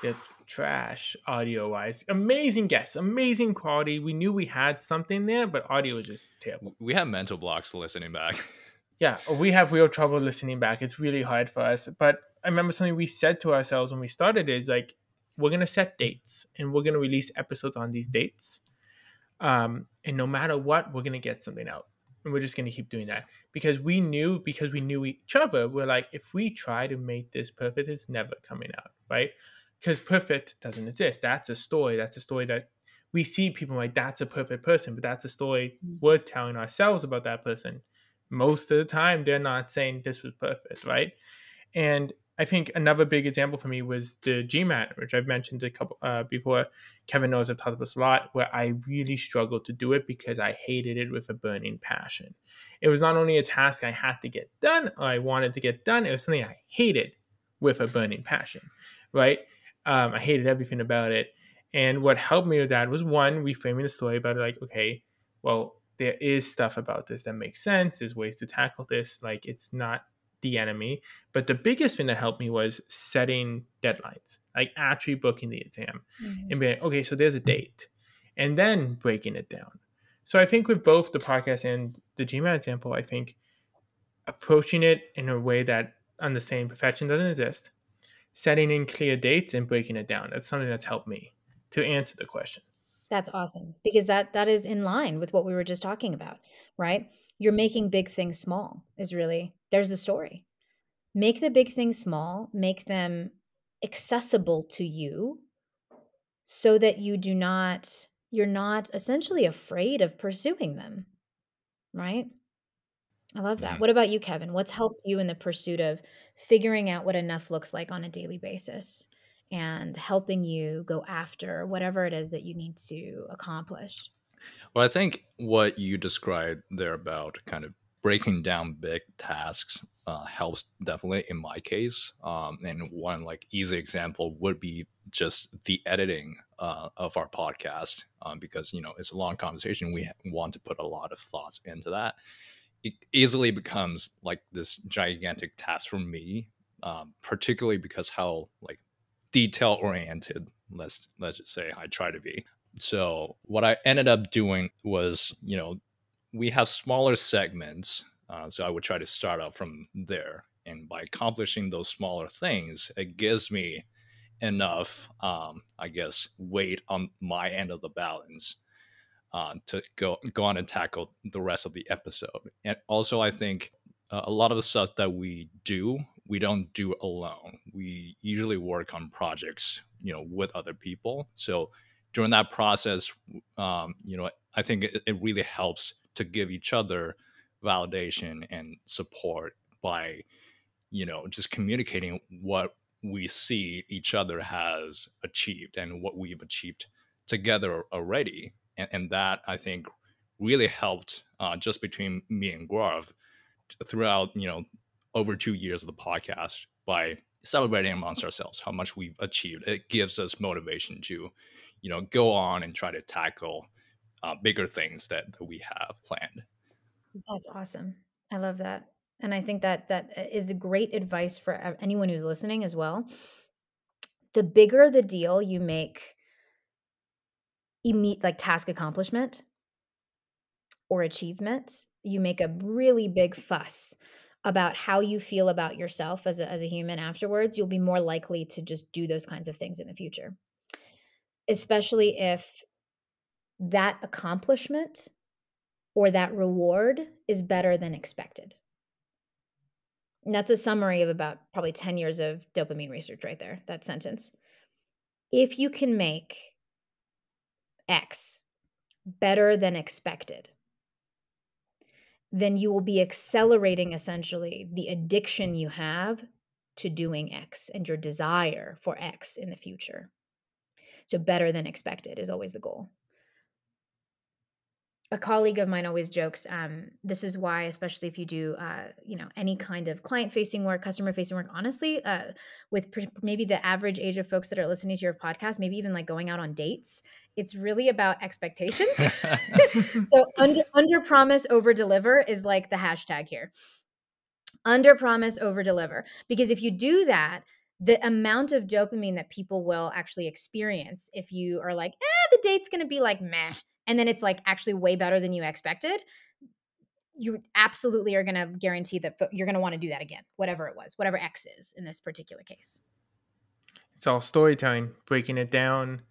they're trash audio-wise. Amazing guests, amazing quality. We knew we had something there, but audio was just terrible. We have mental blocks for listening back. Yeah, we have real trouble listening back. It's really hard for us. But I remember something we said to ourselves when we started is like, we're going to set dates and we're going to release episodes on these dates. Um, and no matter what, we're going to get something out. And we're just going to keep doing that because we knew, because we knew each other, we're like, if we try to make this perfect, it's never coming out, right? Because perfect doesn't exist. That's a story. That's a story that we see people like, that's a perfect person, but that's a story we're telling ourselves about that person. Most of the time, they're not saying this was perfect, right? And I think another big example for me was the GMAT, which I've mentioned a couple uh, before. Kevin knows I've talked about this a lot, where I really struggled to do it because I hated it with a burning passion. It was not only a task I had to get done or I wanted to get done, it was something I hated with a burning passion, right? Um, I hated everything about it. And what helped me with that was, one, reframing the story about it like, okay, well, there is stuff about this that makes sense. There's ways to tackle this. Like, it's not the enemy. But the biggest thing that helped me was setting deadlines, like actually booking the exam mm-hmm. and being like, okay, so there's a date, and then breaking it down. So I think with both the podcast and the GMAT example, I think approaching it in a way that on the same perfection doesn't exist, setting in clear dates and breaking it down. That's something that's helped me to answer the question. That's awesome, because that that is in line with what we were just talking about, right? You're making big things small is really, there's the story. Make the big things small, make them accessible to you so that you do not, you're not essentially afraid of pursuing them, right? I love that. Mm-hmm. What about you, Kevin? What's helped you in the pursuit of figuring out what enough looks like on a daily basis and helping you go after whatever it is that you need to accomplish? Well, I think what you described there about kind of breaking down big tasks uh, helps definitely in my case. Um, and one like easy example would be just the editing uh, of our podcast, um, because, you know, it's a long conversation. We want to put a lot of thoughts into that. It easily becomes like this gigantic task for me, um, particularly because how like detail oriented, let's, let's just say I try to be. So what I ended up doing was, you know, we have smaller segments, uh, so I would try to start out from there. And by accomplishing those smaller things, it gives me enough, um, I guess, weight on my end of the balance uh, to go, go on and tackle the rest of the episode. And also, I think uh, a lot of the stuff that we do, we don't do alone. We usually work on projects, you know, with other people. So during that process, um, you know, I think it, it really helps to give each other validation and support by, you know, just communicating what we see each other has achieved and what we've achieved together already. And, and that, I think, really helped uh, just between me and Gaurav throughout, you know, over two years of the podcast by celebrating amongst ourselves how much we've achieved. It gives us motivation to, you know, go on and try to tackle Uh, bigger things that, that we have planned. That's awesome. I love that. And I think that that is great advice for anyone who's listening as well. The bigger the deal you make, immediate, like task accomplishment or achievement, you make a really big fuss about how you feel about yourself as a, as a human afterwards, you'll be more likely to just do those kinds of things in the future, especially if that accomplishment or that reward is better than expected. And that's a summary of about probably ten years of dopamine research right there, that sentence. If you can make X better than expected, then you will be accelerating essentially the addiction you have to doing X and your desire for X in the future. So better than expected is always the goal. A colleague of mine always jokes, um, this is why, especially if you do, uh, you know, any kind of client-facing work, customer-facing work, honestly, uh, with pre- maybe the average age of folks that are listening to your podcast, maybe even like going out on dates, it's really about expectations. So under, under promise, over deliver is like the hashtag here. Under promise, over deliver. Because if you do that, the amount of dopamine that people will actually experience if you are like, eh, the date's going to be like meh, and then it's like actually way better than you expected, you absolutely are going to guarantee that you're going to want to do that again, whatever it was, whatever X is in this particular case. It's all storytelling, breaking it down,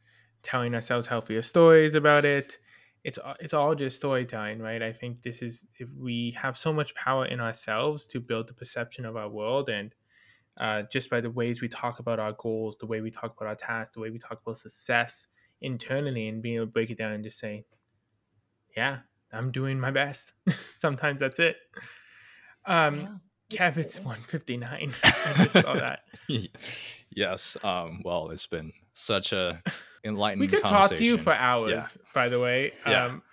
telling ourselves healthier stories about it. It's, it's all just storytelling, right? I think this is, if we have so much power in ourselves to build the perception of our world, and uh, just by the ways we talk about our goals, the way we talk about our tasks, the way we talk about success internally, and being able to break it down and just say, yeah, I'm doing my best. Sometimes that's it. Um, yeah. Kev, it's one fifty-nine. I just saw that. Yes. Um, well, it's been such a enlightening We could conversation. Talk to you for hours, yeah. By the way. Yeah. Um,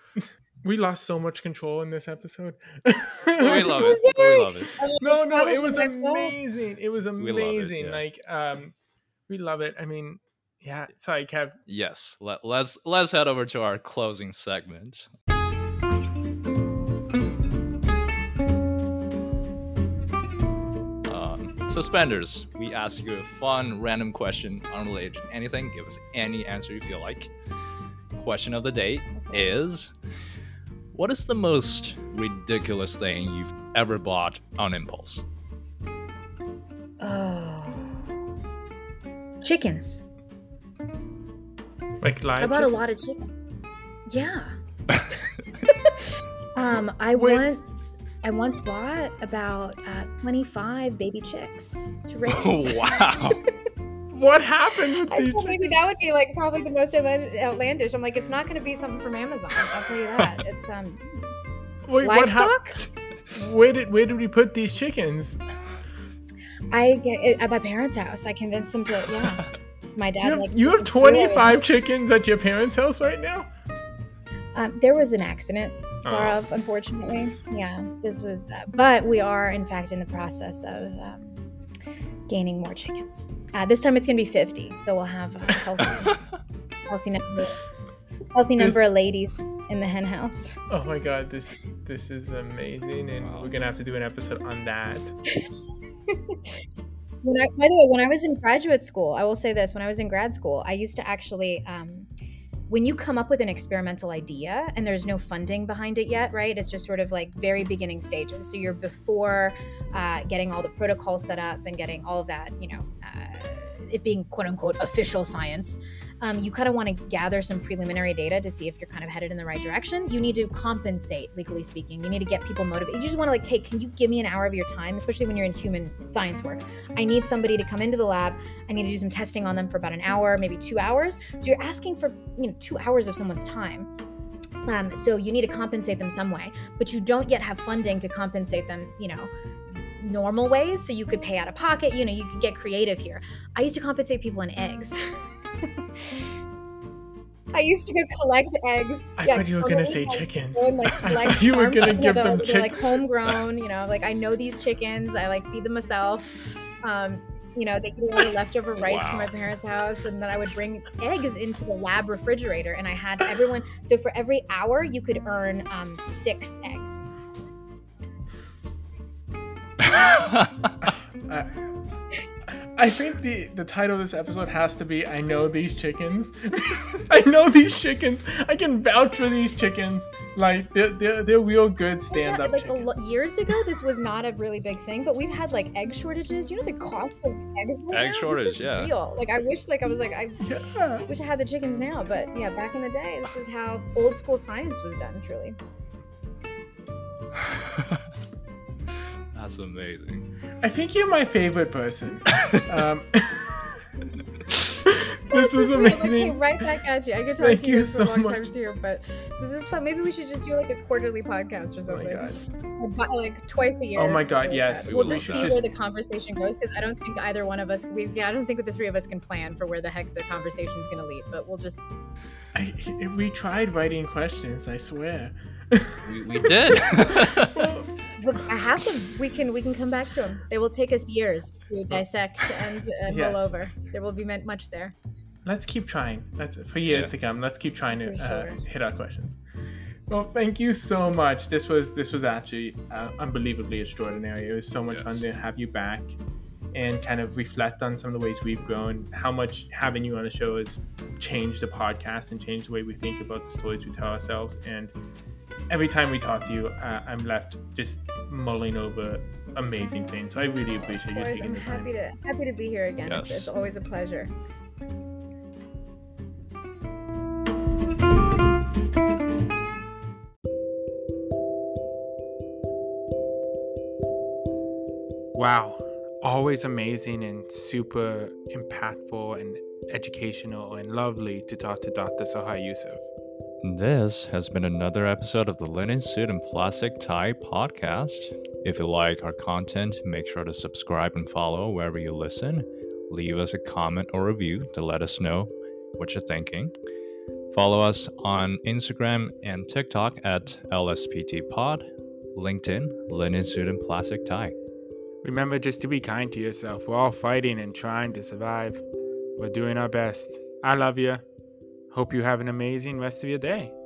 we lost so much control in this episode. We love it. We love it. I mean, no, no, it was amazing. It was amazing. It, yeah. Like, um, we love it. I mean, yeah. Sorry, Kev. Yes. Let, let's let's head over to our closing segment. Um, suspenders. We ask you a fun, random question unrelated to anything. Give us any answer you feel like. Question of the day is, what is the most ridiculous thing you've ever bought on impulse? Oh. Chickens. Like live I bought chickens? A lot of chickens. Yeah. um, I Wait. once I once bought about uh, twenty-five baby chicks to raise. Oh, wow. What happened with I these chickens? Maybe that would be like probably the most outlandish. I'm like, it's not going to be something from Amazon. I'll tell you that. It's um, Wait, livestock. What ha- where did where did we put these chickens? I get it at my parents' house. I convinced them to. Yeah. My dad. You have, likes you have twenty-five chickens at your parents' house right now? Um, there was an accident far oh. up, unfortunately. Yeah, this was, uh, but we are in fact in the process of um, gaining more chickens. Uh, this time it's going to be fifty, so we'll have a healthy, healthy number, healthy number this, of ladies in the hen house. Oh my God, this this is amazing, and wow. we're gonna have to do an episode on that. When I, by the way, when I was in graduate school, I will say this: when I was in grad school, I used to actually. Um, When you come up with an experimental idea and there's no funding behind it yet, right? It's just sort of like very beginning stages. So you're before uh, getting all the protocol set up and getting all of that, you know, uh, it being quote unquote official science. Um, you kind of want to gather some preliminary data to see if you're kind of headed in the right direction. You need to compensate, legally speaking. You need to get people motivated. You just want to like, hey, can you give me an hour of your time, especially when you're in human science work? I need somebody to come into the lab. I need to do some testing on them for about an hour, maybe two hours. So you're asking for, you know, two hours of someone's time. Um, so you need to compensate them some way, but you don't yet have funding to compensate them, you know, normal ways. So you could pay out of pocket, you know, you could get creative here. I used to compensate people in eggs. I used to go collect eggs. I yeah, thought you were gonna say chickens. And, like, I thought you were gonna give them chickens. Like homegrown, you know. Like I know these chickens. I like feed them myself. Um, you know, they eat a little leftover rice wow. from my parents' house, and then I would bring eggs into the lab refrigerator, and I had everyone. So for every hour, you could earn um, six eggs. uh, I think the, the title of this episode has to be I Know These Chickens. I know these chickens. I can vouch for these chickens. Like, they're, they're, they're real good stand-up like chickens. Like, years ago, this was not a really big thing, but we've had, like, egg shortages. You know the cost of eggs right Egg now? shortage, yeah. Real. Like, I wish, like, I was like, I yeah. wish I had the chickens now. But, yeah, back in the day, this is how old school science was done, truly. That's amazing. I think you're my favorite person. um, this was amazing. Like, hey, right back at you. I could talk Thank to you, you so for a long much. time too, but this is fun. Maybe we should just do like a quarterly podcast or something. Oh my God. Like twice a year. Oh my God, like yes. That. We'll just see that. where the conversation goes, because I don't think either one of us. We, yeah, I don't think the three of us can plan for where the heck the conversation's going to lead. But we'll just. I, we tried writing questions. I swear. We, we did. Well, look, I have them. We can we can come back to them. It will take us years to dissect and and yes. roll over. There will be much there. Let's keep trying. That's for years yeah. to come. Let's keep trying to sure. uh, hit our questions. Well, thank you so much. This was this was actually uh, unbelievably extraordinary. It was so much yes. fun to have you back and kind of reflect on some of the ways we've grown. How much having you on the show has changed the podcast and changed the way we think about the stories we tell ourselves. And every time we talk to you, uh, I'm left just mulling over amazing things. So I really appreciate you taking I'm the time. Happy to, happy to be here again. Yes. It's always a pleasure. Wow. Always amazing and super impactful and educational and lovely to talk to Doctor Sahar Yousef. This has been another episode of the Linen Suit and Plastic Tie podcast. If you like our content, make sure to subscribe and follow wherever you listen. Leave us a comment or review to let us know what you're thinking. Follow us on Instagram and TikTok at L S P T Pod, LinkedIn, Linen Suit and Plastic Tie. Remember just to be kind to yourself. We're all fighting and trying to survive. We're doing our best. I love you. Hope you have an amazing rest of your day.